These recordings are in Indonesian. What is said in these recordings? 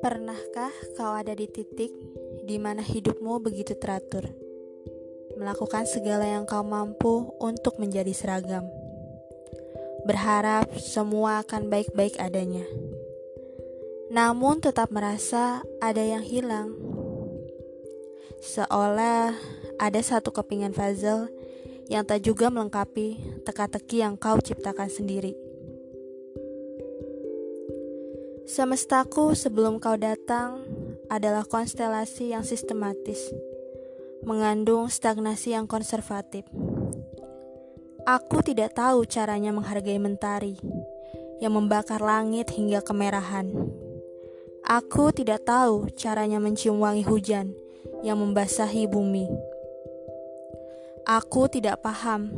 Pernahkah kau ada di titik di mana hidupmu begitu teratur, melakukan segala yang kau mampu untuk menjadi seragam, berharap semua akan baik-baik adanya, namun tetap merasa ada yang hilang, seolah ada satu kepingan puzzle yang tak juga melengkapi teka-teki yang kau ciptakan sendiri. Semestaku sebelum kau datang adalah konstelasi yang sistematis, mengandung stagnasi yang konservatif. Aku tidak tahu caranya menghargai mentari yang membakar langit hingga kemerahan. Aku tidak tahu caranya mencium wangi hujan yang membasahi bumi. Aku tidak paham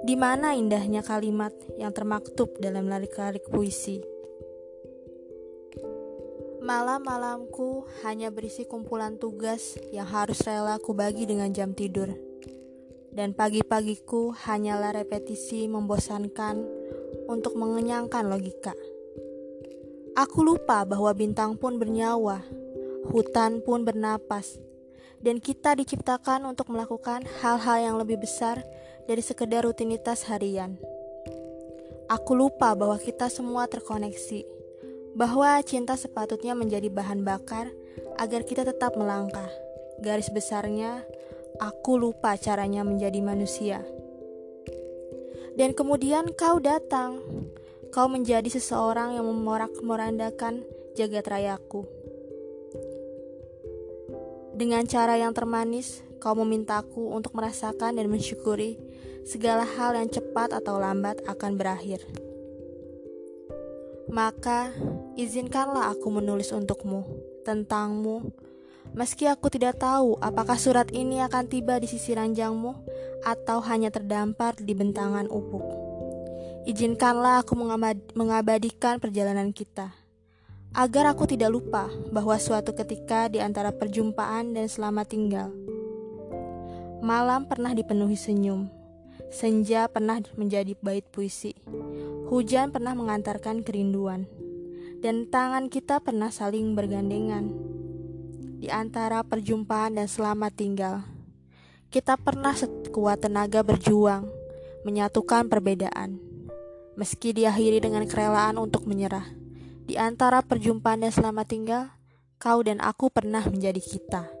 di mana indahnya kalimat yang termaktub dalam lirik-lirik puisi. Malam-malamku hanya berisi kumpulan tugas yang harus rela kubagi dengan jam tidur. Dan pagi-pagiku hanyalah repetisi membosankan untuk mengenyangkan logika. Aku lupa bahwa bintang pun bernyawa, hutan pun bernapas. Dan kita diciptakan untuk melakukan hal-hal yang lebih besar dari sekedar rutinitas harian. Aku lupa bahwa kita semua terkoneksi, bahwa cinta sepatutnya menjadi bahan bakar agar kita tetap melangkah. Garis besarnya, aku lupa caranya menjadi manusia. Dan kemudian kau datang, kau menjadi seseorang yang memorak-morandakan jagat rayaku. Dengan cara yang termanis, kau memintaku untuk merasakan dan mensyukuri segala hal yang cepat atau lambat akan berakhir. Maka, izinkanlah aku menulis untukmu, tentangmu, meski aku tidak tahu apakah surat ini akan tiba di sisi ranjangmu atau hanya terdampar di bentangan upuk. Izinkanlah aku mengabadikan perjalanan kita. Agar aku tidak lupa bahwa suatu ketika di antara perjumpaan dan selamat tinggal, malam pernah dipenuhi senyum, senja pernah menjadi bait puisi, hujan pernah mengantarkan kerinduan, dan tangan kita pernah saling bergandengan. Di antara perjumpaan dan selamat tinggal, kita pernah sekuat tenaga berjuang, menyatukan perbedaan, meski diakhiri dengan kerelaan untuk menyerah. Di antara perjumpaan dan selamat tinggal, kau dan aku pernah menjadi kita.